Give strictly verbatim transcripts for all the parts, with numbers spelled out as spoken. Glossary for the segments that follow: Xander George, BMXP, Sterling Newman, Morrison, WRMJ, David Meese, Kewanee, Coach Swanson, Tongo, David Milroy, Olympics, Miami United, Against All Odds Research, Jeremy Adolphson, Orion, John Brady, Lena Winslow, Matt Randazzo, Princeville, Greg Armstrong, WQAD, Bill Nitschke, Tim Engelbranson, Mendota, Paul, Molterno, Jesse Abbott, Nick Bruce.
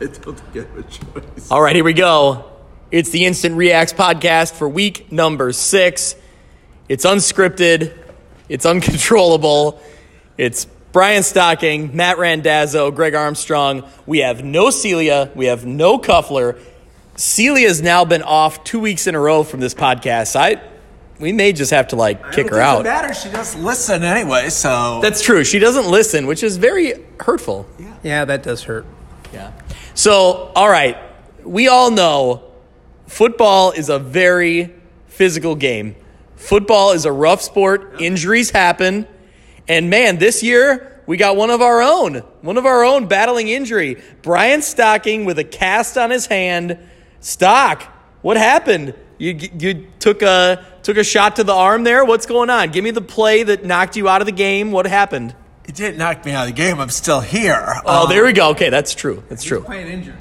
I don't think I have a choice. All right, here we go. It's the Instant Reacts podcast for week number six. It's unscripted. It's uncontrollable. It's Brian Stocking, Matt Randazzo, Greg Armstrong. We have no Celia. We have no Cuffler. Celia's now been off two weeks in a row from this podcast. I we may just have to like kick her out. It doesn't matter. She doesn't listen anyway. So that's true. She doesn't listen, which is very hurtful. Yeah, yeah, that does hurt. Yeah. So, all right, we all know football is a very physical game. Football is a rough sport. Yep. Injuries happen. And, man, this year we got one of our own, one of our own battling injury. Brian Stocking with a cast on his hand. Stock, what happened? You you took a, took a shot to the arm there? What's going on? Give me the play that knocked you out of the game. What happened? It didn't knock me out of the game. I'm still here. Oh, um, there we go. Okay, that's true. That's he's true. He's playing injured.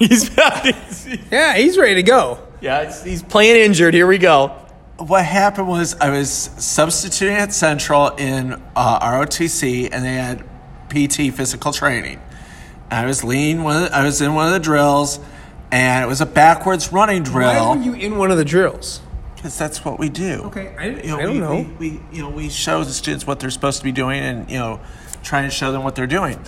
He's, he's, yeah, he's ready to go. Yeah, he's, he's playing injured. Here we go. What happened was I was substituting at Central in uh, R O T C, and they had P T physical training. I was leaning. One of the, I was in one of the drills, and it was a backwards running drill. Why were you in one of the drills? Because that's what we do. Okay, I, you know, I don't we, know. We, we you know we show the students what they're supposed to be doing, and you know, trying to show them what they're doing.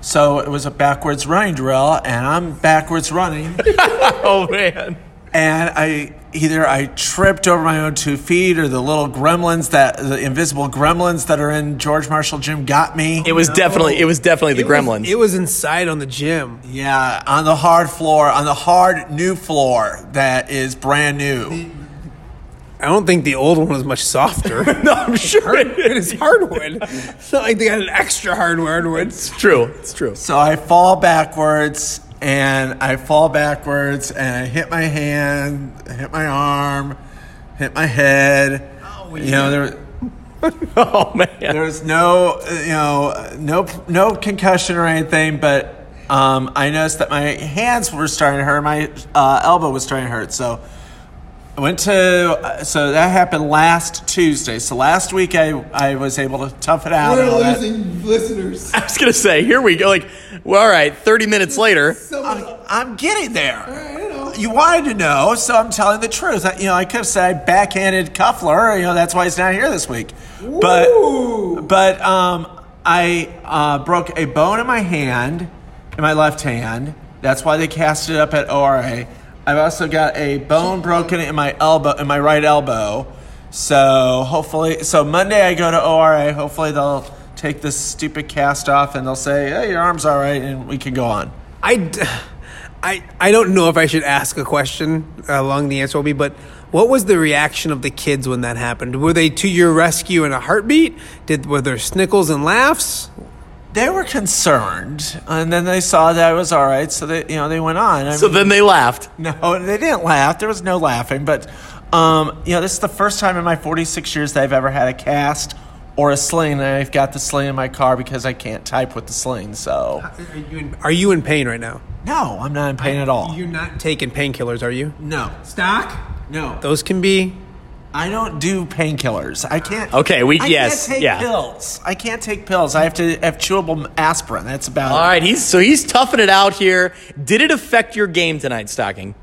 So it was a backwards running drill, and I'm backwards running. Oh man. And I either I tripped over my own two feet, or the little gremlins that the invisible gremlins that are in George Marshall Gym got me. It was no. definitely it was definitely the it gremlins. Was, it was inside on the gym. Yeah, on the hard floor, on the hard new floor that is brand new. I don't think the old one was much softer. No, I'm sure it is hardwood. It's not like they got an extra hardwood. It's true. It's true. So I fall backwards. And I fall backwards, and I hit my hand, hit my arm, hit my head. Oh, you know, there. Oh man, there was no, you know, no, no concussion or anything. But um, I noticed that my hands were starting to hurt. My uh, elbow was starting to hurt. So I went to. So that happened last Tuesday. So last week I, I was able to tough it out. We're losing listeners. I was gonna say, here we go. Like. Well, all right, thirty minutes later. I'm, I'm getting there. Right, you, know. You wanted to know, so I'm telling the truth. I, you know, I could have said I backhanded Cuffler. You know, that's why he's not here this week. Ooh. But but um, I uh, broke a bone in my hand, in my left hand. That's why they cast it up at O R A. I've also got a bone broken in my elbow, in my right elbow. So hopefully, so Monday I go to O R A. Hopefully they'll take this stupid cast off, and they'll say, hey, your arm's all right, and we can go on. I, I, I don't know if I should ask a question how long the answer will be, but what was the reaction of the kids when that happened? Were they to your rescue in a heartbeat? Did Were there snickles and laughs? They were concerned, and then they saw that I was all right, so they, you know, they went on. I so mean, then they laughed. No, they didn't laugh. There was no laughing, but um, you know, this is the first time in my forty-six years that I've ever had a cast or a sling, and I've got the sling in my car because I can't type with the sling, so. Are you in, are you in pain right now? No, I'm not in pain I, at all. You're not taking painkillers, are you? No. Stock? No. Those can be? I don't do painkillers. I can't. Okay, we, I yes. I can't take yeah. pills. I can't take pills. I have to have chewable aspirin. That's about all it. All right, he's, so he's toughing it out here. Did it affect your game tonight, Stocking?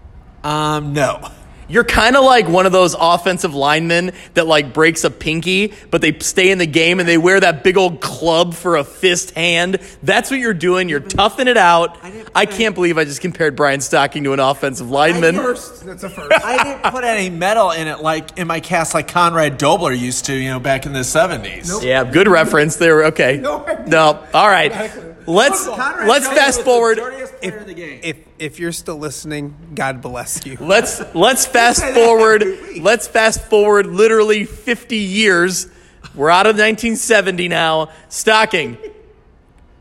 Um, no. You're kind of like one of those offensive linemen that, like, breaks a pinky, but they stay in the game and they wear that big old club for a fist hand. That's what you're doing. You're toughing it out. I, I can't any, believe I just compared Brian Stocking to an offensive lineman. First. That's a first. I didn't put any metal in it like in my cast like Conrad Dobler used to, you know, back in the seventies. Nope. Yeah, good reference there. Okay. No. No. All right. Exactly. Let's Conrad let's Conrad fast forward. If, if if you're still listening, God bless you. Let's let's fast forward. Let's fast forward literally fifty years. We're out of nineteen seventy now. Stocking.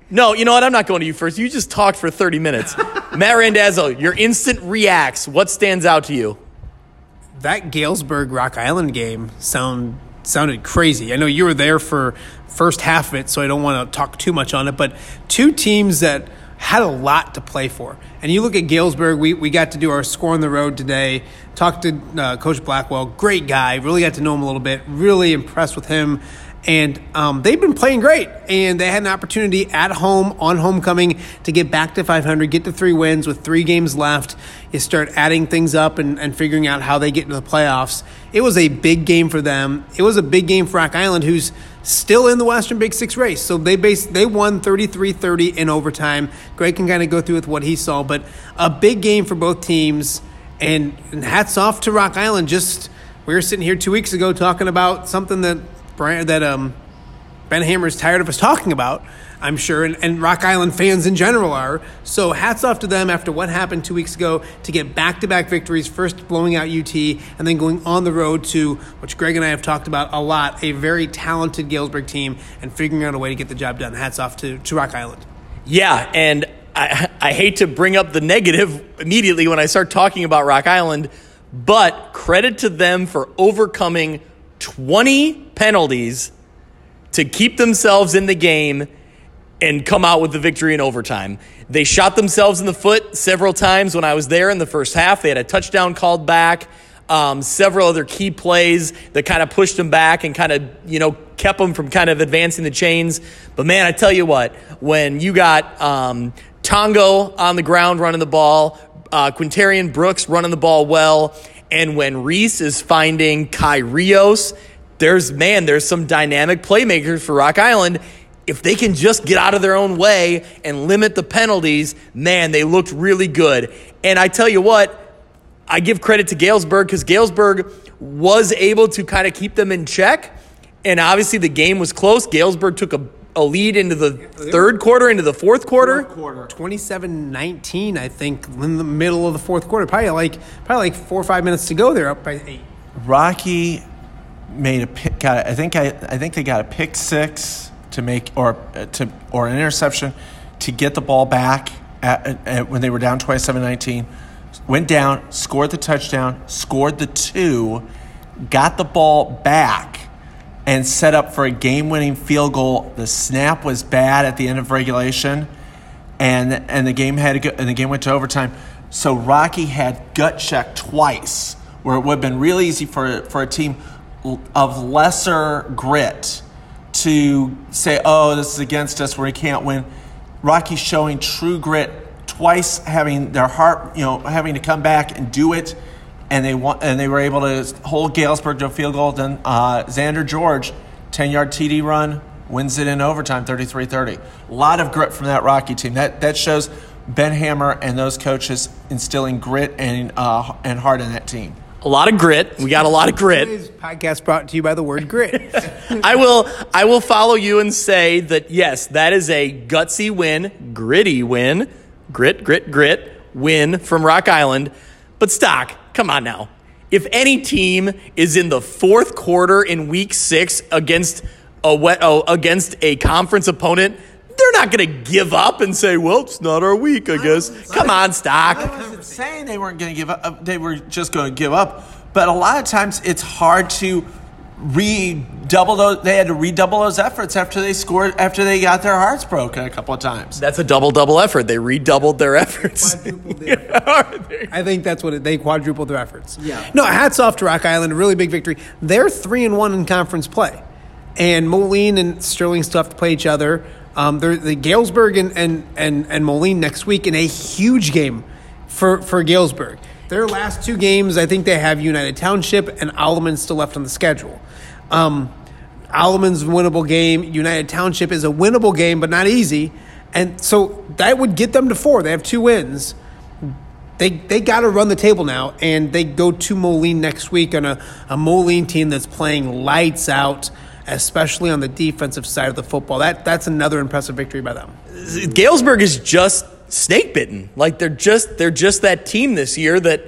No, you know what? I'm not going to you first. You just talked for thirty minutes. Matt Randazzo, your instant reacts. What stands out to you? That Galesburg Rock Island game sound sounded crazy. I know you were there for first half of it, so I don't want to talk too much on it, but two teams that had a lot to play for. And you look at Galesburg, we, we got to do our score on the road today, talked to uh, Coach Blackwell, great guy, really got to know him a little bit, really impressed with him. And um, they've been playing great, and they had an opportunity at home on homecoming to get back to five hundred, get to three wins with three games left. You start adding things up and, and figuring out how they get into the playoffs. It was a big game for them. It was a big game for Rock Island, who's still in the Western Big Six race. So they base, they won thirty-three thirty in overtime. Greg can kind of go through with what he saw, but a big game for both teams, and, and hats off to Rock Island. Just we were sitting here two weeks ago talking about something that that um, Ben Hammer is tired of us talking about, I'm sure, and, and Rock Island fans in general are. So hats off to them after what happened two weeks ago to get back-to-back victories, first blowing out U T and then going on the road to, which Greg and I have talked about a lot, a very talented Galesburg team and figuring out a way to get the job done. Hats off to, to Rock Island. Yeah, and I, I hate to bring up the negative immediately when I start talking about Rock Island, but credit to them for overcoming twenty penalties to keep themselves in the game and come out with the victory in overtime. They shot themselves in the foot several times when I was there in the first half. They had a touchdown called back, um, several other key plays that kind of pushed them back and kind of, you know, kept them from kind of advancing the chains. But, man, I tell you what, when you got um, Tongo on the ground running the ball, uh, Quintarian Brooks running the ball well, and when Reese is finding Kai Rios, there's, man, there's some dynamic playmakers for Rock Island. If they can just get out of their own way and limit the penalties, man, they looked really good. And I tell you what, I give credit to Galesburg because Galesburg was able to kind of keep them in check. And obviously the game was close. Galesburg took a, a lead into the third quarter, into the fourth quarter. quarter. twenty-seven nineteen, I think, in the middle of the fourth quarter. Probably like probably like four or five minutes to go. They're up by eight. Rocky made a pick. Got I think I, I think they got a pick six to make or to or an interception to get the ball back at, at, when they were down twenty-seven nineteen. Went down, scored the touchdown, scored the two, got the ball back, and set up for a game-winning field goal. The snap was bad at the end of regulation, and and the game had to go, and the game went to overtime. So Rocky had gut checked twice, where it would have been real easy for for a team of lesser grit to say, "Oh, this is against us, where we can't win." Rocky showing true grit twice, having their heart, you know, having to come back and do it. And they won, and they were able to hold Galesburg to a field goal. Then uh, Xander George, ten-yard T D run, wins it in overtime, thirty-three thirty. A lot of grit from that Rocky team. That that shows Ben Hammer and those coaches instilling grit and uh, and heart in that team. A lot of grit. We got a lot of grit. Today's podcast brought to you by the word grit. I will I will follow you and say that, yes, that is a gutsy win, gritty win, grit, grit, grit, win from Rock Island. But Stock, come on now. If any team is in the fourth quarter in week six against a wet, oh, against a conference opponent, they're not going to give up and say, well, it's not our week, I guess. I come on, Stock. I wasn't saying they weren't going to give up. They were just going to give up. But a lot of times it's hard to redouble those. They had to redouble those efforts after they scored, after they got their hearts broken a couple of times. That's a double-double effort. They redoubled their efforts. They quadrupled their efforts. I think that's what it, they quadrupled their efforts. Yeah. No, hats off to Rock Island. A really big victory. They're three and one in conference play, and Moline and Sterling still have to play each other. Um, they're the Galesburg and and and and Moline next week in a huge game for for Galesburg. Their last two games, I think they have United Township and Alleman still left on the schedule. Um, Alleman's a winnable game. United Township is a winnable game, but not easy. And so that would get them to four. They have two wins. They they got to run the table now, and they go to Moline next week on a, a Moline team that's playing lights out, especially on the defensive side of the football. That That's another impressive victory by them. Galesburg is just snake bitten. Like they're just they're just that team this year that,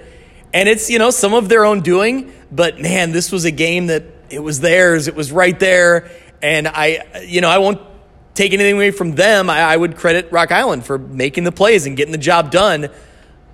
and it's, you know, some of their own doing, but man, this was a game that it was theirs. It was right there. And I, you know, I won't take anything away from them. I, I would credit Rock Island for making the plays and getting the job done.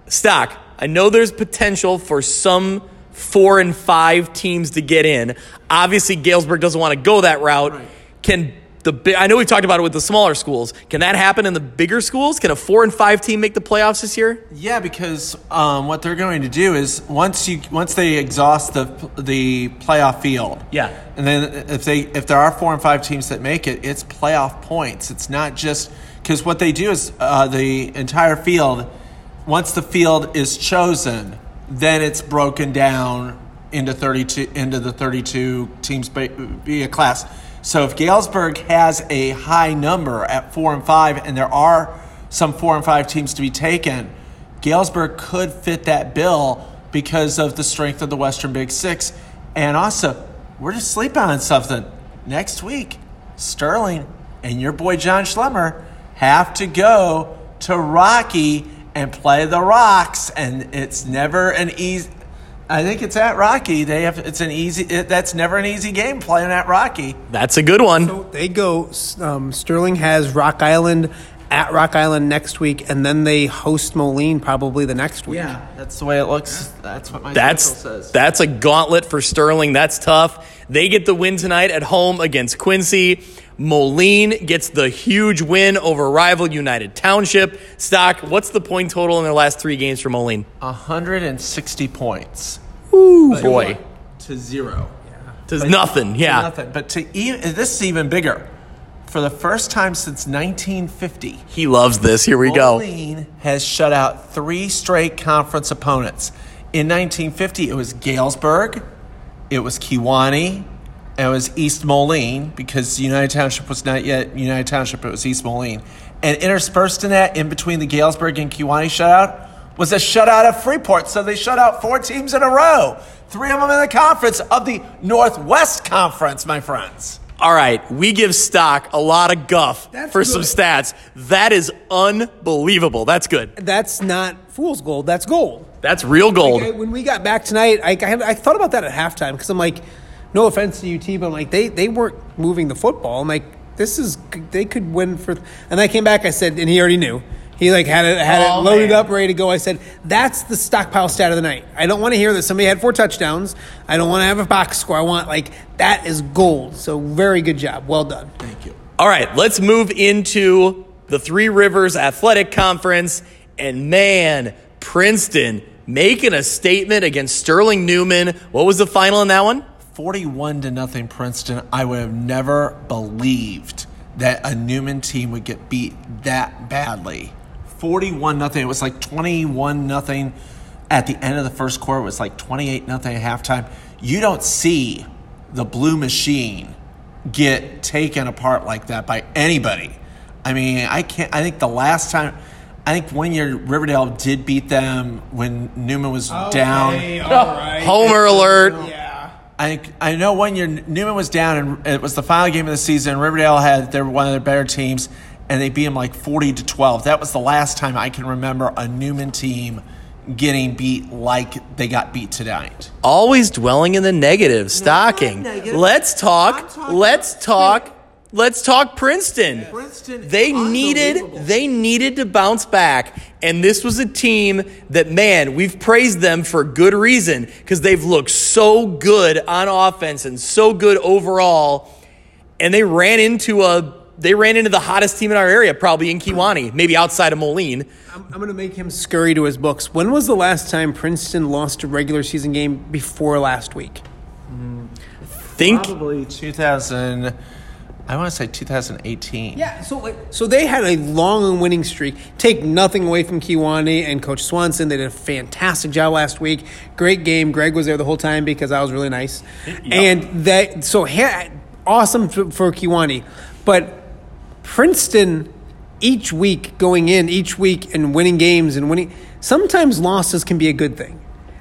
Stock, I know there's potential for some four and five teams to get in. Obviously Galesburg doesn't want to go that route. Right. Can the I know we've talked about it with the smaller schools. Can that happen in the bigger schools? Can a four and five team make the playoffs this year? Yeah, because um, what they're going to do is once you once they exhaust the the playoff field. Yeah. And then if they if there are four and five teams that make it, it's playoff points. It's not just because what they do is uh, the entire field. Once the field is chosen, then it's broken down into thirty-two into the thirty-two teams via class. So if Galesburg has a high number at four and five, and there are some four and five teams to be taken, Galesburg could fit that bill because of the strength of the Western Big Six. And also, we're just sleeping on something. Next week, Sterling and your boy John Schlemmer have to go to Rocky and play the Rocks, and it's never an easy. I think it's at Rocky. They have it's an easy. It, that's never an easy game playing at Rocky. That's a good one. So they go. Um, Sterling has Rock Island at Rock Island next week, and then they host Moline probably the next week. Yeah, that's the way it looks. That's what my that's, schedule says. That's a gauntlet for Sterling. That's tough. They get the win tonight at home against Quincy. Moline gets the huge win over rival United Township. Stock, what's the point total in their last three games for Moline? one hundred sixty points. Ooh, but boy. To zero. Yeah. To but nothing, yeah. To nothing. But to even, this is even bigger. For the first time since nineteen fifty. He loves this. Here we Moline go. Moline has shut out three straight conference opponents. In nineteen fifty, it was Galesburg, it was Kewanee, and it was East Moline, because United Township was not yet United Township, it was East Moline. And interspersed in that, in between the Galesburg and Kewanee shutout, was a shutout of Freeport. So they shut out four teams in a row. Three of them in the conference of the Northwest Conference, my friends. All right, we give Stock a lot of guff That's for good. Some stats. That is unbelievable. That's good. That's not fool's gold. That's gold. That's real gold. Like I, when we got back tonight, I, I, had, I thought about that at halftime because I'm like, no offense to U T, but I'm like, they, they weren't moving the football. I'm like, this is – they could win for – and I came back, I said – and he already knew. He, like, had it had oh, it loaded man. up, ready to go. I said, that's the stockpile stat of the night. I don't want to hear that somebody had four touchdowns. I don't want to have a box score. I want, like, that is gold. So very good job. Well done. Thank you. All right, let's move into the Three Rivers Athletic Conference. And, man, Princeton making a statement against Sterling Newman. What was the final in that one? forty-one to nothing Princeton. I would have never believed that a Newman team would get beat that badly. forty-one nothing. It was like twenty-one nothing at the end of the first quarter. It was like twenty-eight nothing at halftime. You don't see the Blue Machine get taken apart like that by anybody. I mean, I can't. I think the last time, I think one year Riverdale did beat them when Newman was okay, down. All right. Homer alert. Yeah. I I know one year Newman was down, and it was the final game of the season. Riverdale had they were one of their better teams, and they beat them like forty to twelve. That was the last time I can remember a Newman team getting beat like they got beat tonight. Always dwelling in the negative. Stocking. Negative. Let's talk. Let's talk. Shit. Let's talk Princeton. Yeah. Princeton. They needed. They needed to bounce back. And this was a team that, man, we've praised them for good reason because they've looked so good on offense and so good overall. And they ran into a they ran into the hottest team in our area, probably in Kewanee, maybe outside of Moline. I'm, I'm going to make him scurry to his books. When was the last time Princeton lost a regular season game before last week? Mm, think probably two thousand. I want to say two thousand eighteen. Yeah, so like, so they had a long winning streak. Take nothing away from Kewanee and Coach Swanson. They did a fantastic job last week. Great game. Greg was there the whole time because I was really nice. Yep. And that so ha- awesome for, for Kewanee. But Princeton, each week going in, each week and winning games and winning, sometimes losses can be a good thing.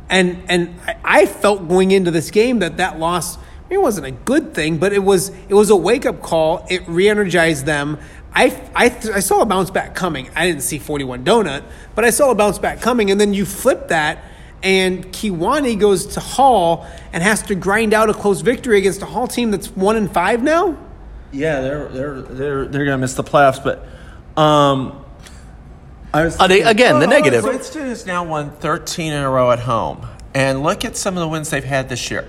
And and I, I felt going into this game that that loss – it wasn't a good thing, but it was it was a wake-up call. It re-energized them. I, I, I saw a bounce-back coming. I didn't see forty-one Donut, but I saw a bounce-back coming, and then you flip that, and Kewanee goes to Hall and has to grind out a close victory against a Hall team that's one and five now? Yeah, they're they're they're they're gonna miss the playoffs, but um, I was thinking, they, again oh, the negative. Princeton has now won thirteen in a row at home, and look at some of the wins they've had this year.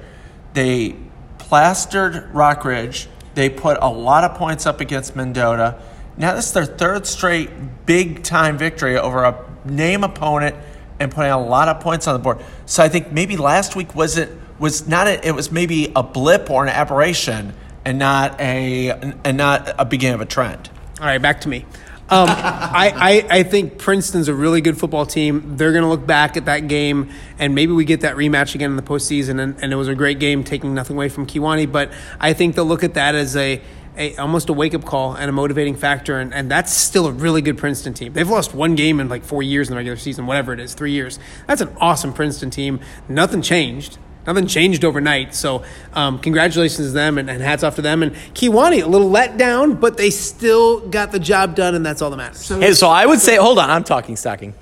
They plastered Rockridge. They put a lot of points up against Mendota. Now this is their third straight big-time victory over a name opponent and putting a lot of points on the board. So I think maybe last week wasn't was not a, it was maybe a blip or an aberration and not a and not a beginning of a trend. All right, back to me. Um, I, I, I think Princeton's a really good football team. They're going to look back at that game, and maybe we get that rematch again in the postseason. And, and it was a great game, taking nothing away from Kewanee. But I think they'll look at that as a, a almost a wake-up call and a motivating factor. And, and that's still a really good Princeton team. They've lost one game in like four years in the regular season, whatever it is, three years. That's an awesome Princeton team. Nothing changed. Nothing changed overnight, so um, congratulations to them, and, and hats off to them. And Kewanee, a little let down, but they still got the job done, and that's all that matters. So, hey, so I would say – hold on, I'm talking stocking.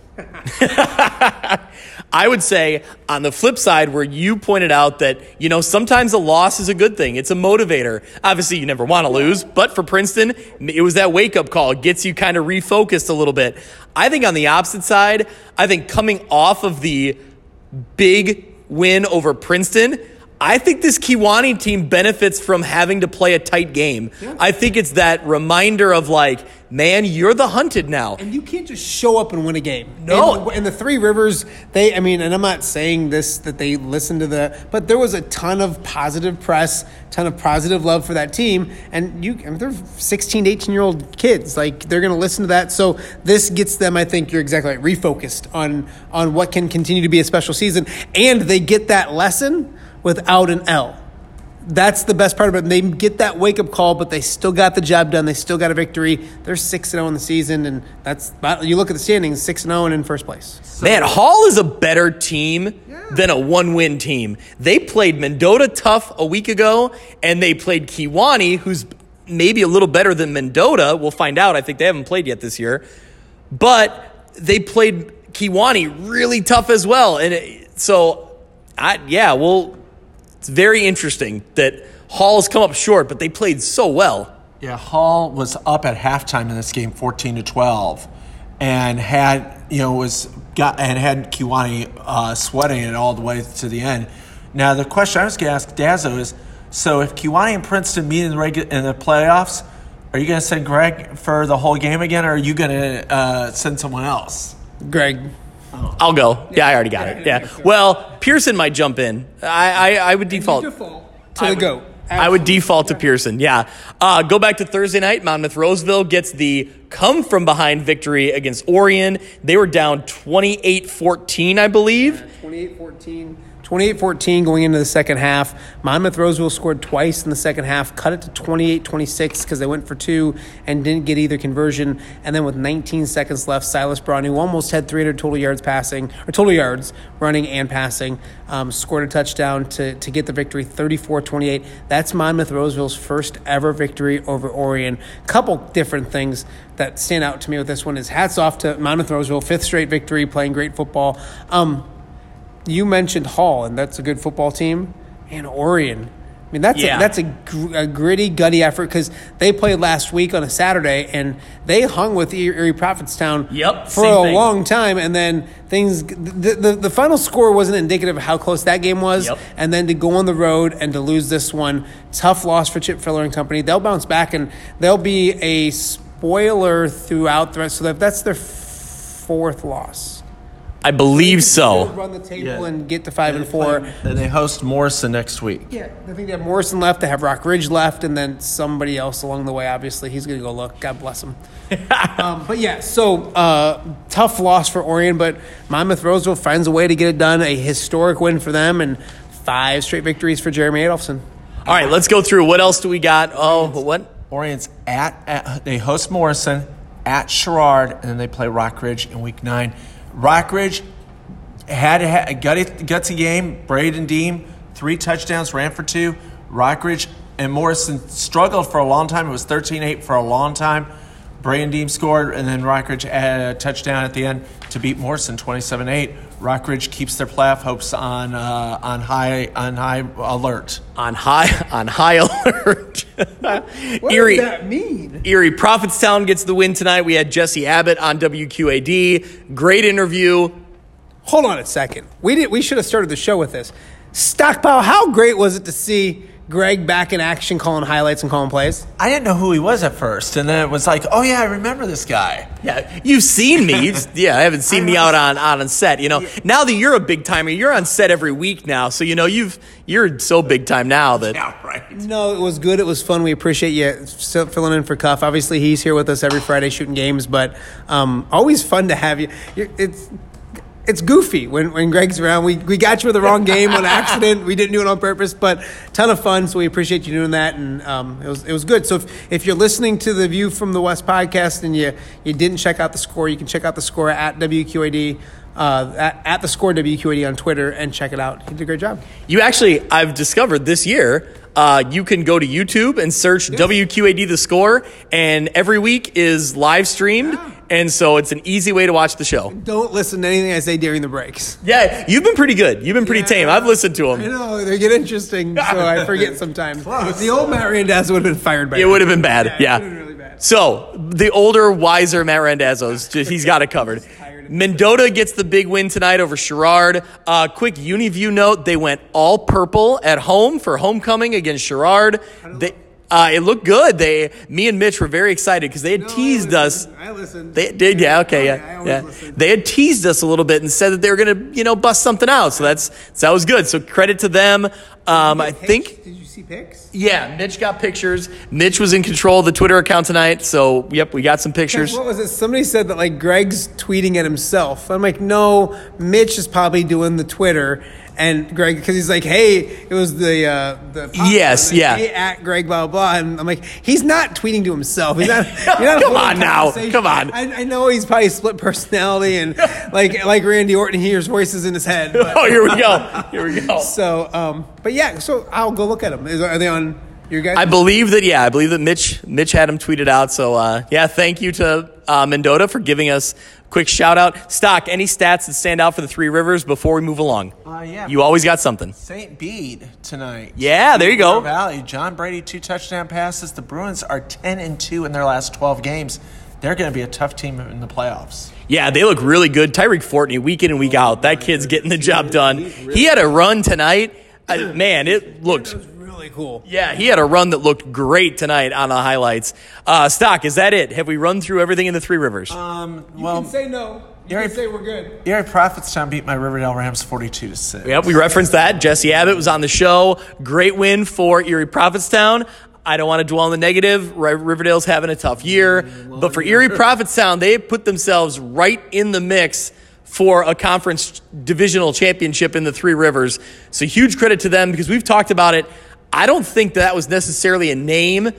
I would say on the flip side where you pointed out that, you know, sometimes a loss is a good thing. It's a motivator. Obviously, you never want to lose, but for Princeton, it was that wake-up call. It gets you kind of refocused a little bit. I think on the opposite side, I think coming off of the big – win over Princeton, I think this Kewanee team benefits from having to play a tight game. Yeah. I think it's that reminder of like, man, you're the hunted now. And you can't just show up and win a game. No. And, and the Three Rivers, they, I mean, and I'm not saying this, that they listened to the, but there was a ton of positive press, ton of positive love for that team. And you, I mean, they're sixteen, eighteen-year-old kids. Like, they're going to listen to that. So this gets them, I think you're exactly right, refocused on on what can continue to be a special season. And they get that lesson without an L. That's the best part of it. They get that wake-up call, but they still got the job done. They still got a victory. They're six and oh in the season, and that's about, you look at the standings, six and oh and in first place. So. Man, Hall is a better team yeah. than a one-win team. They played Mendota tough a week ago, and they played Kewanee, who's maybe a little better than Mendota. We'll find out. I think they haven't played yet this year. But they played Kewanee really tough as well. And it, so, I yeah, we'll... It's very interesting that Hall's come up short, but they played so well. Yeah, Hall was up at halftime in this game, fourteen to twelve, and had you know was got and had Kewanee uh, sweating it all the way to the end. Now the question I was going to ask Dazzo is: so if Kewanee and Princeton meet in the regu- in the playoffs, are you going to send Greg for the whole game again, or are you going to uh, send someone else? Greg. Oh. I'll go. Yeah, I already got yeah, it. Yeah. Well, Pearson might jump in. I, I, I would default. default to I the would, goat. Absolutely. I would default to Pearson, yeah. Uh, go back to Thursday night. Monmouth-Roseville gets the come-from-behind victory against Orion. They were down twenty-eight fourteen, I believe. twenty-eight fourteen. twenty-eight fourteen going into the second half. Monmouth-Roseville scored twice in the second half, cut it to twenty-eight twenty-six because they went for two and didn't get either conversion. And then with nineteen seconds left, Silas Braun, who almost had three hundred total yards passing, or total yards running and passing, um, scored a touchdown to, to get the victory, thirty-four twenty-eight. That's Monmouth-Roseville's first ever victory over Orion. Couple different things that stand out to me with this one is hats off to Monmouth-Roseville, fifth straight victory, playing great football. Um, You mentioned Hall, and that's a good football team. And Orion. I mean, that's yeah. a, that's a, gr- a gritty, gutty effort because they played last week on a Saturday, and they hung with Erie Prophetstown yep, for a thing. long time. And then things the, the the final score wasn't indicative of how close that game was. Yep. And then to go on the road and to lose this one, tough loss for Chip Filler and company. They'll bounce back, and they'll be a spoiler throughout the rest. So that, that's their f- fourth loss. I believe so. They'll run the table yeah. and get to five and, and four. Play, and they host Morrison next week. Yeah, I think they have Morrison left. They have Rockridge left, and then somebody else along the way. Obviously, he's going to go look. God bless him. um, but yeah, so uh, tough loss for Orion, but Monmouth-Roseville finds a way to get it done. A historic win for them, and five straight victories for Jeremy Adolphson. All right, let's go through. What else do we got? Oh, Orion's, what? Orion's at, at they host Morrison at Sherrard, and then they play Rockridge in week nine. Rockridge had a gutsy game. Brayden Deem, three touchdowns, ran for two. Rockridge and Morrison struggled for a long time. It was thirteen eight for a long time. Brayden Deem scored, and then Rockridge had a touchdown at the end to beat Morrison twenty-seven eight. Rockridge keeps their playoff hopes on uh, on high on high alert. On high on high alert. What, what Erie, does that mean? Erie Prophetstown gets the win tonight. We had Jesse Abbott on W Q A D. Great interview. Hold on a second. We did. We should have started the show with this. Stockpile. How great was it to see Greg back in action calling highlights and calling plays? I didn't know who he was at first, and then it was like, oh, yeah, I remember this guy. Yeah, you've seen me. You just, yeah, I haven't seen I me out on, out on set. You know, yeah. Now that you're a big-timer, you're on set every week now, so, you know, you've, you're so big-time now that. Yeah, right. No, it was good. It was fun. We appreciate you still filling in for Cuff. Obviously, he's here with us every Friday shooting games, but um, always fun to have you. You're, it's... It's goofy when, when Greg's around. We we got you with the wrong game on accident. We didn't do it on purpose, but ton of fun. So we appreciate you doing that, and um, it was it was good. So if, if you're listening to the View from the West podcast and you you didn't check out the score, you can check out the score at W Q A D. Uh, at, at the score W Q A D on Twitter and check it out. He did a great job. You actually, I've discovered this year, uh, you can go to YouTube and search yeah. W Q A D the score, and every week is live streamed, yeah. and so it's an easy way to watch the show. Don't listen to anything I say during the breaks. Yeah, you've been pretty good. You've been pretty yeah. tame. I've listened to them. I know they get interesting, so I forget sometimes. Close. The old Matt Randazzo would have been fired by it. It would have been bad. Yeah, yeah. Really bad. So the older, wiser Matt Randazzo's just he's got it covered. Mendota gets the big win tonight over Sherrard. Uh, quick UniView note, they went all purple at home for homecoming against Sherrard. They, uh, it looked good. They, me and Mitch were very excited because they had no, teased I us. I listened. They did, yeah, okay, yeah. yeah. yeah. They had teased us a little bit and said that they were going to, you know, bust something out. So that's so that was good. So credit to them. Um, I think. Did you see pics? Yeah, Mitch got pictures. Mitch was in control of the Twitter account tonight, so yep, we got some pictures. What was it? Somebody said that like Greg's tweeting at himself. I'm like, no, Mitch is probably doing the Twitter, and Greg because he's like, hey, it was the uh, the yes, yeah, hey, at Greg blah blah, and I'm like, he's not tweeting to himself. He's not. Not come on now, come on. I, I know he's probably split personality and like like Randy Orton hears voices in his head. But. Oh, here we go, here we go. So, um, but yeah, so I'll go look at them. Is, are they on your guys? I believe that, yeah, I believe that Mitch Mitch had them tweeted out. So, uh, yeah, thank you to uh, Mendota for giving us a quick shout-out. Stock, any stats that stand out for the Three Rivers before we move along? Uh, yeah. You always got something. Saint Bede tonight. Yeah, there you go. Valley. John Brady, two touchdown passes. The Bruins are ten and two in their last twelve games. They're going to be a tough team in the playoffs. Yeah, they look really good. Tyreek Fortney, week in and week out. That kid's getting the job done. He had a run tonight. I, man, it looked really cool. Yeah, he had a run that looked great tonight on the highlights. Uh, Stock, is that it? Have we run through everything in the Three Rivers? Um, you well, can say no. You Erie, can say we're good. Erie Prophetstown beat my Riverdale Rams forty-two to six. Yep, we referenced that. Jesse Abbott was on the show. Great win for Erie Prophetstown. I don't want to dwell on the negative. Riverdale's having a tough year. But for Erie Prophetstown, they put themselves right in the mix for a conference divisional championship in the Three Rivers. So huge credit to them because we've talked about it. I don't think that was necessarily a name,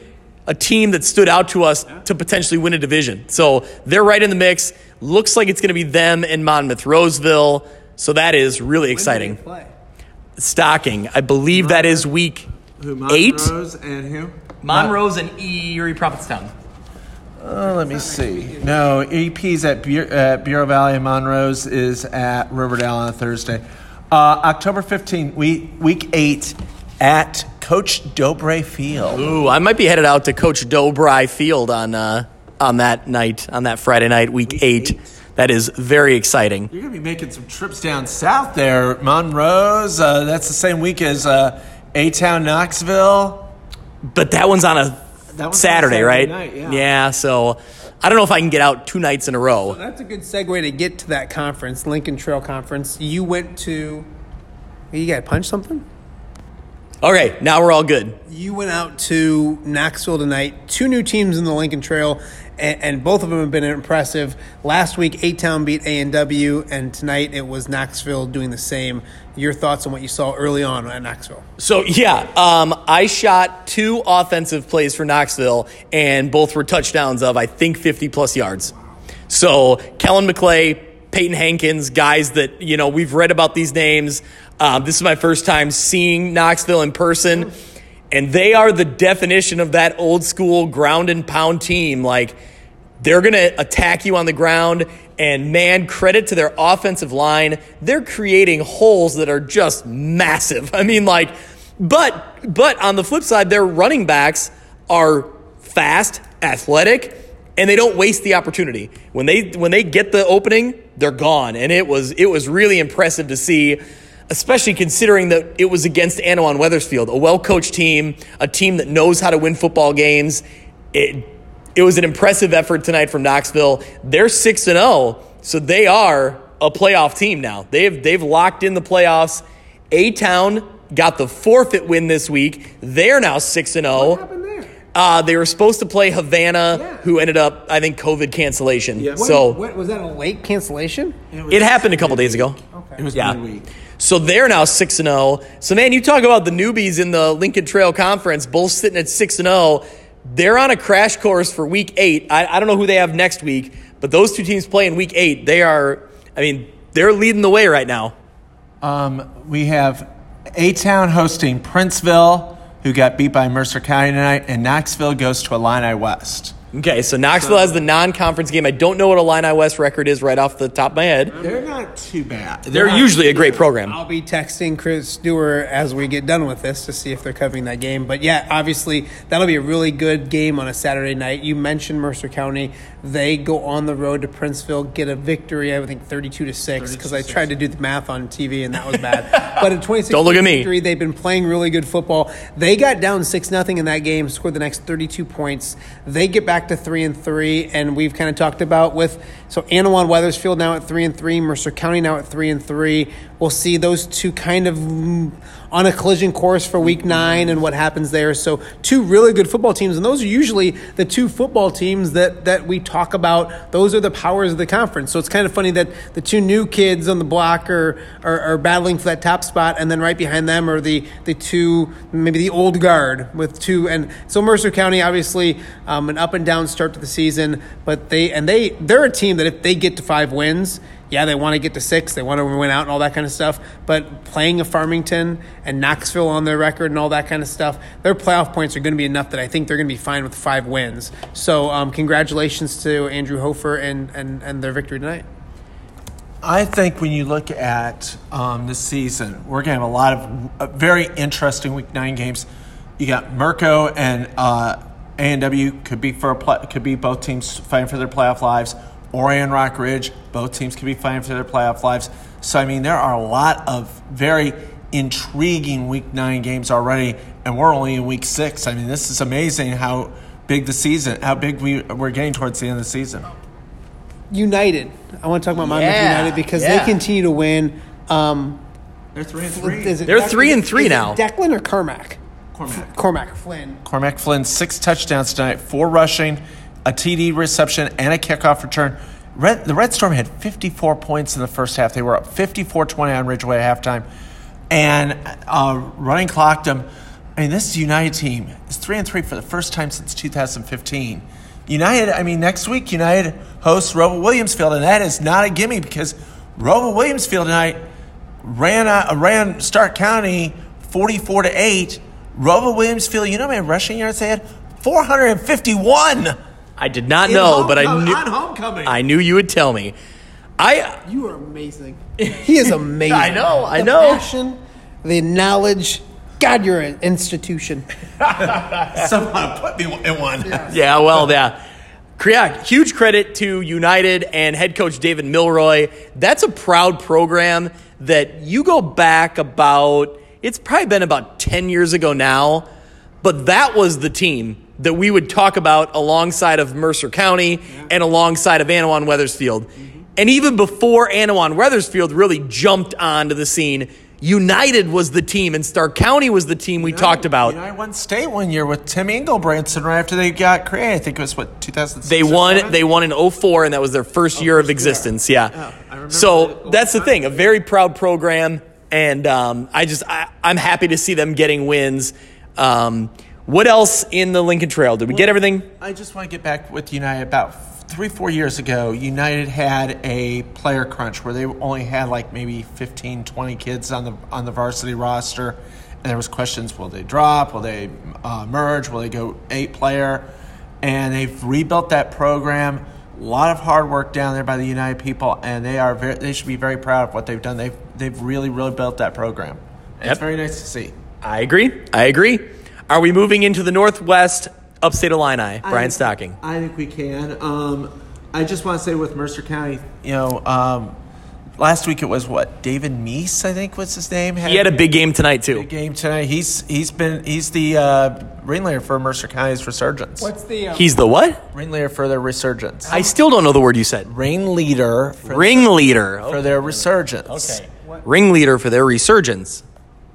a team that stood out to us to potentially win a division. So they're right in the mix. Looks like it's going to be them and Monmouth-Roseville. So that is really exciting. Stocking. I believe that is week eight. Monrose and who? Monrose and Erie Prophetstown. Uh, let me see. No, E P's at Bu- uh, Bureau Valley, and Monrose is at Riverdale on a Thursday. Uh, October fifteenth, we, week eight at Coach Dobre Field. Ooh, I might be headed out to Coach Dobre Field on uh, on that night, on that Friday night, week, week eight. eight. That is very exciting. You're going to be making some trips down south there. Monrose, uh, that's the same week as uh, A-Town, Knoxville. But that one's on a... Saturday, Saturday, right? Night, yeah. yeah, so I don't know if I can get out two nights in a row. So that's a good segue to get to that conference, Lincoln Trail Conference. You went to – you got to punch something? All right, now we're all good. You went out to Knoxville tonight, two new teams in the Lincoln Trail, and, and both of them have been impressive. Last week, A-Town beat A and W, and tonight it was Knoxville doing the same. Your thoughts on what you saw early on at Knoxville? So, yeah, um, I shot two offensive plays for Knoxville, and both were touchdowns of, I think, fifty-plus yards. So, Kellen McClay, Peyton Hankins, guys that, you know, we've read about these names. Um, this is my first time seeing Knoxville in person, and they are the definition of that old-school ground-and-pound team. Like, they're going to attack you on the ground, and, man, credit to their offensive line. They're creating holes that are just massive. I mean, like, but but on the flip side, their running backs are fast, athletic, and they don't waste the opportunity. When they when they get the opening, they're gone. And it was it was really impressive to see. especially considering that it was against Anawan Weathersfield, a well-coached team, a team that knows how to win football games. It it was an impressive effort tonight from Knoxville. They're six and oh, so they are a playoff team now. They've they've locked in the playoffs. A-Town got the forfeit win this week. They're now six and oh. What happened there? Uh, they were supposed to play Havana, yeah. who ended up, I think, COVID cancellation. Yeah. What, so what, was that a late cancellation? It, was, it happened a couple days ago. Okay. It was yeah. midweek. So they're now six and oh. So, man, you talk about the newbies in the Lincoln Trail Conference, both sitting at six and oh. They're on a crash course for week eight. I, I don't know who they have next week, but those two teams play in week eight. They are, I mean, they're leading the way right now. Um, we have A-Town hosting Princeville, who got beat by Mercer County tonight, and Knoxville goes to Illini West. Okay, so Knoxville so, has the non-conference game. I don't know what Illini West record is right off the top of my head. They're not too bad. They're, they're usually a great program. I'll be texting Chris Stewart as we get done with this to see if they're covering that game. But, yeah, obviously that'll be a really good game on a Saturday night. You mentioned Mercer County. They go on the road to Princeville, get a victory, I think, thirty-two to six, because I tried to do the math on T V, and that was bad. But in twenty-six don't look at me. They've been playing really good football. They got down six nothing in that game, scored the next thirty-two points. They get back to three and three, and we've kind of talked about with so Anawan Weathersfield now at three and three, Mercer County now at three and three. We'll see those two kind of on a collision course for week nine and what happens there. So two really good football teams, and those are usually the two football teams that that we talk about. Those are the powers of the conference. So it's kind of funny that the two new kids on the block are are, are battling for that top spot, and then right behind them are the the two maybe the old guard with two. And so Mercer County obviously um, an up and down start to the season, but they and they they're a team that if they get to five wins. Yeah, they want to get to six. They want to win out and all that kind of stuff. But playing a Farmington and Knoxville on their record and all that kind of stuff, their playoff points are going to be enough that I think they're going to be fine with five wins. So um, congratulations to Andrew Hofer and, and, and their victory tonight. I think when you look at um, this season, we're going to have a lot of uh, very interesting Week Nine games. You got Merco and uh, A and W could be for a play- could be both teams fighting for their playoff lives. Orion, Rockridge, both teams could be fighting for their playoff lives. So, I mean, there are a lot of very intriguing Week nine games already, and we're only in Week six. I mean, this is amazing how big the season, how big we, we're getting towards the end of the season. United. I want to talk about Monmouth yeah, United because yeah. they continue to win. Um, They're three and three. Is it They're Declan, three and three is now. Is it Declan or Cormac? Cormac. Cormac Flynn. Cormac Flynn, six touchdowns tonight, four rushing, a T D reception, and a kickoff return. Red, the Red Storm had fifty-four points in the first half. They were up fifty-four twenty on Ridgeway at halftime. And uh, running clocked them. I mean, this United team is three and three for the first time since two thousand fifteen. United, I mean, next week, United hosts Roba Williamsfield, and that is not a gimme because Roba Williamsfield tonight ran, uh, ran Stark County forty-four to eight. Roba Williamsfield, you know how many rushing yards they had? four hundred fifty-one! I did not in know, but I knew. On homecoming. I knew you would tell me. I. You are amazing. He is amazing. I know. I the know. The passion, the knowledge. God, you're an institution. Someone put me in one. Yeah. yeah well, yeah. Kriak, huge credit to United and head coach David Milroy. That's a proud program that you go back about. It's probably been about ten years ago now, but that was the team that we would talk about alongside of Mercer County yeah. and alongside of Anawan Weathersfield. Mm-hmm. And even before Anawan Weathersfield really jumped onto the scene, United was the team, and Stark County was the team we United, talked about. United won state one year with Tim Engelbranson right after they got created. I think it was, what, two thousand six? They won, they won in oh four, and that was their first oh, year first of existence. Year. Yeah. Oh, I remember so that that's the thing, a very proud program, and um, I just, I, I'm happy to see them getting wins. Um What else in the Lincoln Trail? Did we well, get everything? I just want to get back with United. About three, four years ago, United had a player crunch where they only had like maybe fifteen, twenty kids on the on the varsity roster. And there was questions, will they drop? Will they uh, merge? Will they go eight player? And they've rebuilt that program. A lot of hard work down there by the United people, and they are very, they should be very proud of what they've done. They've, they've really, really built that program. Yep. It's very nice to see. I agree. I agree. Are we moving into the Northwest Upstate Illini? Brian I, Stocking. I think we can. Um, I just want to say with Mercer County, you know, um, Last week it was what David Meese, I think was his name. Had he had a big game tonight too. Big game tonight. He's he's been he's the uh, ringleader for Mercer County's resurgence. What's the? Um, he's the what? Ringleader for their resurgence. I still don't know the word you said. Ringleader. For ringleader their, okay. for their resurgence. Okay. What? Ringleader for their resurgence.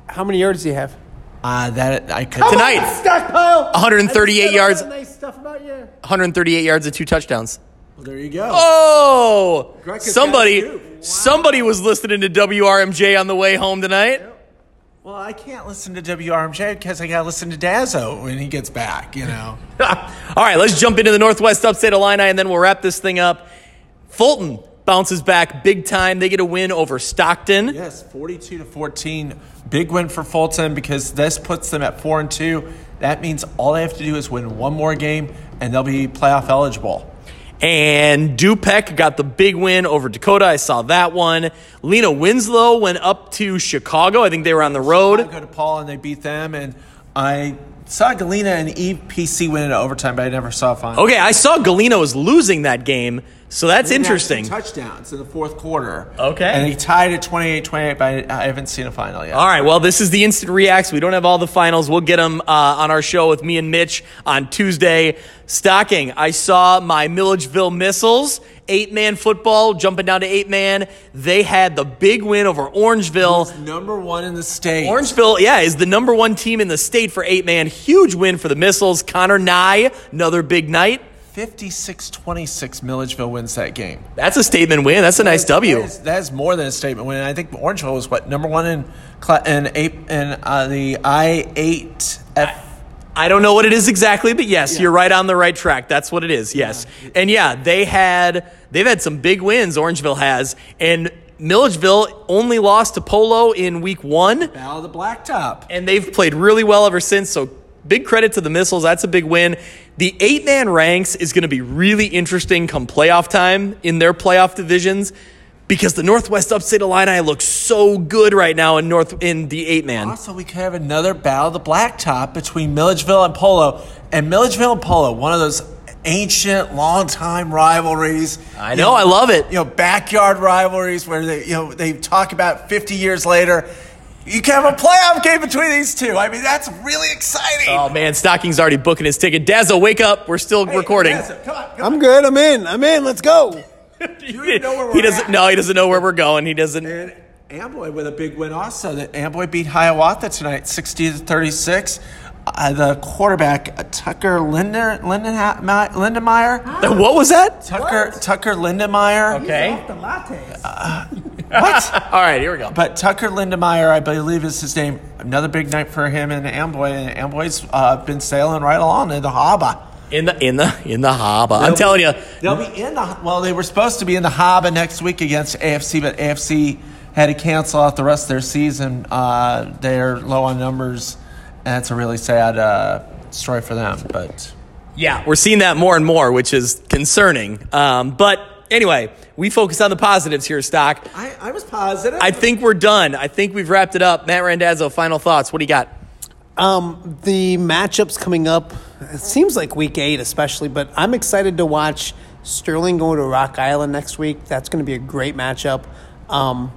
How many yards do you have? Uh, that I could Come tonight. On, stockpile. one hundred thirty-eight yards. Nice stuff about you. one hundred thirty-eight yards and two touchdowns. Well, there you go. Oh, Greco's somebody, wow. somebody was listening to W R M J on the way home tonight. Yep. Well, I can't listen to W R M J because I got to listen to Dazzo when he gets back, you know. All right, let's jump into the Northwest Upstate Illini, and then we'll wrap this thing up. Fulton bounces back big time. They get a win over Stockton. Yes, forty-two to fourteen. Big win for Fulton because this puts them at four and two. That means all they have to do is win one more game, and they'll be playoff eligible. And Dupac got the big win over Dakota. I saw that one. Lena Winslow went up to Chicago. I think they were on the road. Chicago to Paul, and they beat them. And I saw Galena and E P C win in overtime, but I never saw final. Okay, I saw Galena was losing that game, so that's interesting. Two touchdowns in the fourth quarter. Okay. And he tied at twenty-eight twenty-eight, but I haven't seen a final yet. All right, well, this is the Instant Reacts. We don't have all the finals. We'll get them uh, on our show with me and Mitch on Tuesday. Stocking, I saw my Milledgeville Missiles, eight-man football, jumping down to eight-man. They had the big win over Orangeville. Who's number one in the state. Orangeville, yeah, is the number one team in the state for eight-man. Huge win for the Missiles. Connor Nye, another big night. fifty-six twenty-six, Milledgeville wins that game. That's a statement win. That's a nice W. That is, that is more than a statement win. I think Orangeville was, what, number one in, in, eight, in uh, the I eight F. I- I don't know what it is exactly, but yes, yeah. You're right on the right track. That's what it is, yes. Yeah. And yeah, they had, they've had some big wins, Orangeville has. And Milledgeville only lost to Polo in week one. Battle of the Blacktop. And they've played really well ever since, so big credit to the Missiles. That's a big win. The eight-man ranks is going to be really interesting come playoff time in their playoff divisions, because the Northwest Upstate Illini looks so good right now in North in the eight-man. Also, we could have another battle of the Blacktop between Milledgeville and Polo. And Milledgeville and Polo, one of those ancient, long-time rivalries. I know, you know, I love it. You know, backyard rivalries where they, you know, they talk about fifty years later. You can have a playoff game between these two. I mean, that's really exciting. Oh, man, Stocking's already booking his ticket. Dazzo, wake up. We're still hey, recording. Dazzo, come on, come on. I'm good. I'm in. I'm in. Let's go. You didn't know where we're he doesn't. At. No, he doesn't know where we're going. He doesn't. And Amboy with a big win also. That Amboy beat Hiawatha tonight, sixty to thirty-six. Uh, the quarterback uh, Tucker Linder, Linden, Lindenmeyer. Huh? What was that? Tucker what? Tucker Lindenmeyer. Okay. He's off the lattes. Uh, what? All right, here we go. But Tucker Lindenmeyer, I believe, is his name. Another big night for him in Amboy, and Amboy's uh, been sailing right along in the harbor. In the in the in the harbor, they'll, I'm telling you, they'll be in the. Well, they were supposed to be in the harbor next week against A F C, but A F C had to cancel out the rest of their season. Uh, they're low on numbers, and it's a really sad uh, story for them. But yeah, we're seeing that more and more, which is concerning. Um, but anyway, we focus on the positives here, Stock. I, I was positive. I think we're done. I think we've wrapped it up. Matt Randazzo, final thoughts. What do you got? Um, the matchups coming up, it seems like week eight especially, but I'm excited to watch Sterling go to Rock Island next week. That's going to be a great matchup. Um,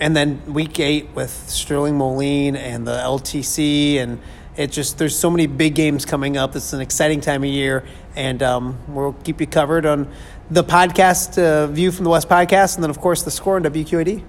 and then week eight with Sterling Moline and the L T C, and it just there's so many big games coming up. It's an exciting time of year, and um, we'll keep you covered on the podcast, uh, View from the West podcast, and then, of course, the Score on W Q A D.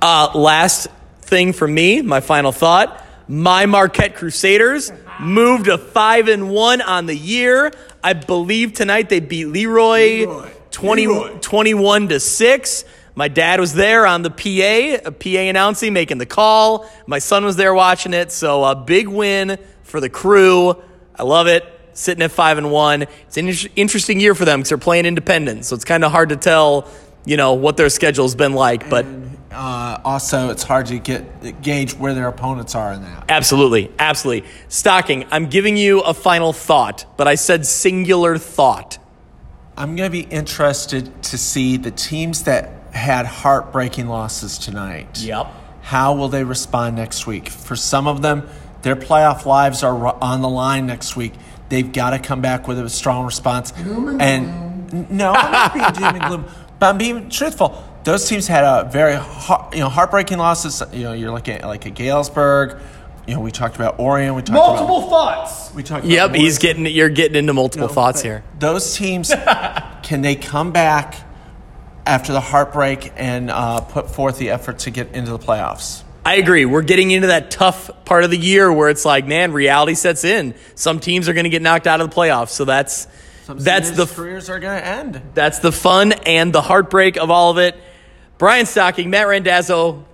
Uh, last thing for me, my final thought. My Marquette Crusaders moved to five and one on the year. I believe tonight they beat Leroy, Leroy. twenty, Leroy. twenty-one to six. My dad was there on the P A, a P A announcing, making the call. My son was there watching it. So a big win for the crew. I love it. Sitting at five and one. It's an interesting year for them because they're playing independent. So it's kind of hard to tell, you know, what their schedule's been like, but. And- Uh, also, it's hard to get gauge where their opponents are in that. Absolutely, absolutely. Stocking, I'm giving you a final thought, but I said singular thought. I'm going to be interested to see the teams that had heartbreaking losses tonight. Yep. How will they respond next week? For some of them, their playoff lives are on the line next week. They've got to come back with a strong response. Doom and gloom. No, I'm not being doom and gloom, but I'm being truthful. those teams had a very heart, you know heartbreaking losses. You know, you're looking at like a Galesburg. You know, we talked about Orion. We talked multiple about, thoughts. We talked. Yep, about he's getting. You're getting into multiple you know, thoughts here. Those teams, can they come back after the heartbreak and uh, put forth the effort to get into the playoffs? I agree. We're getting into that tough part of the year where it's like, man, reality sets in. Some teams are going to get knocked out of the playoffs, so that's Some that's the careers are going to end. That's the fun and the heartbreak of all of it. Brian Stocking, Matt Randazzo,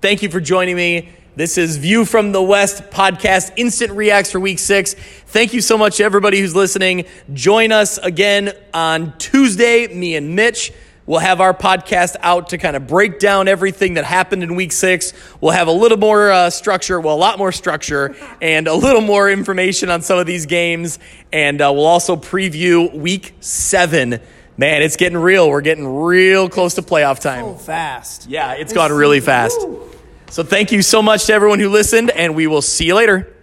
thank you for joining me. This is View from the West podcast, instant reacts for week six. Thank you so much to everybody who's listening. Join us again on Tuesday, me and Mitch. We'll have our podcast out to kind of break down everything that happened in week six. We'll have a little more uh, structure, well, a lot more structure, and a little more information on some of these games. And uh, we'll also preview week seven. Man, it's getting real. We're getting real close to playoff time. So fast. Yeah, it's, it's gone really fast. So thank you so much to everyone who listened, and we will see you later.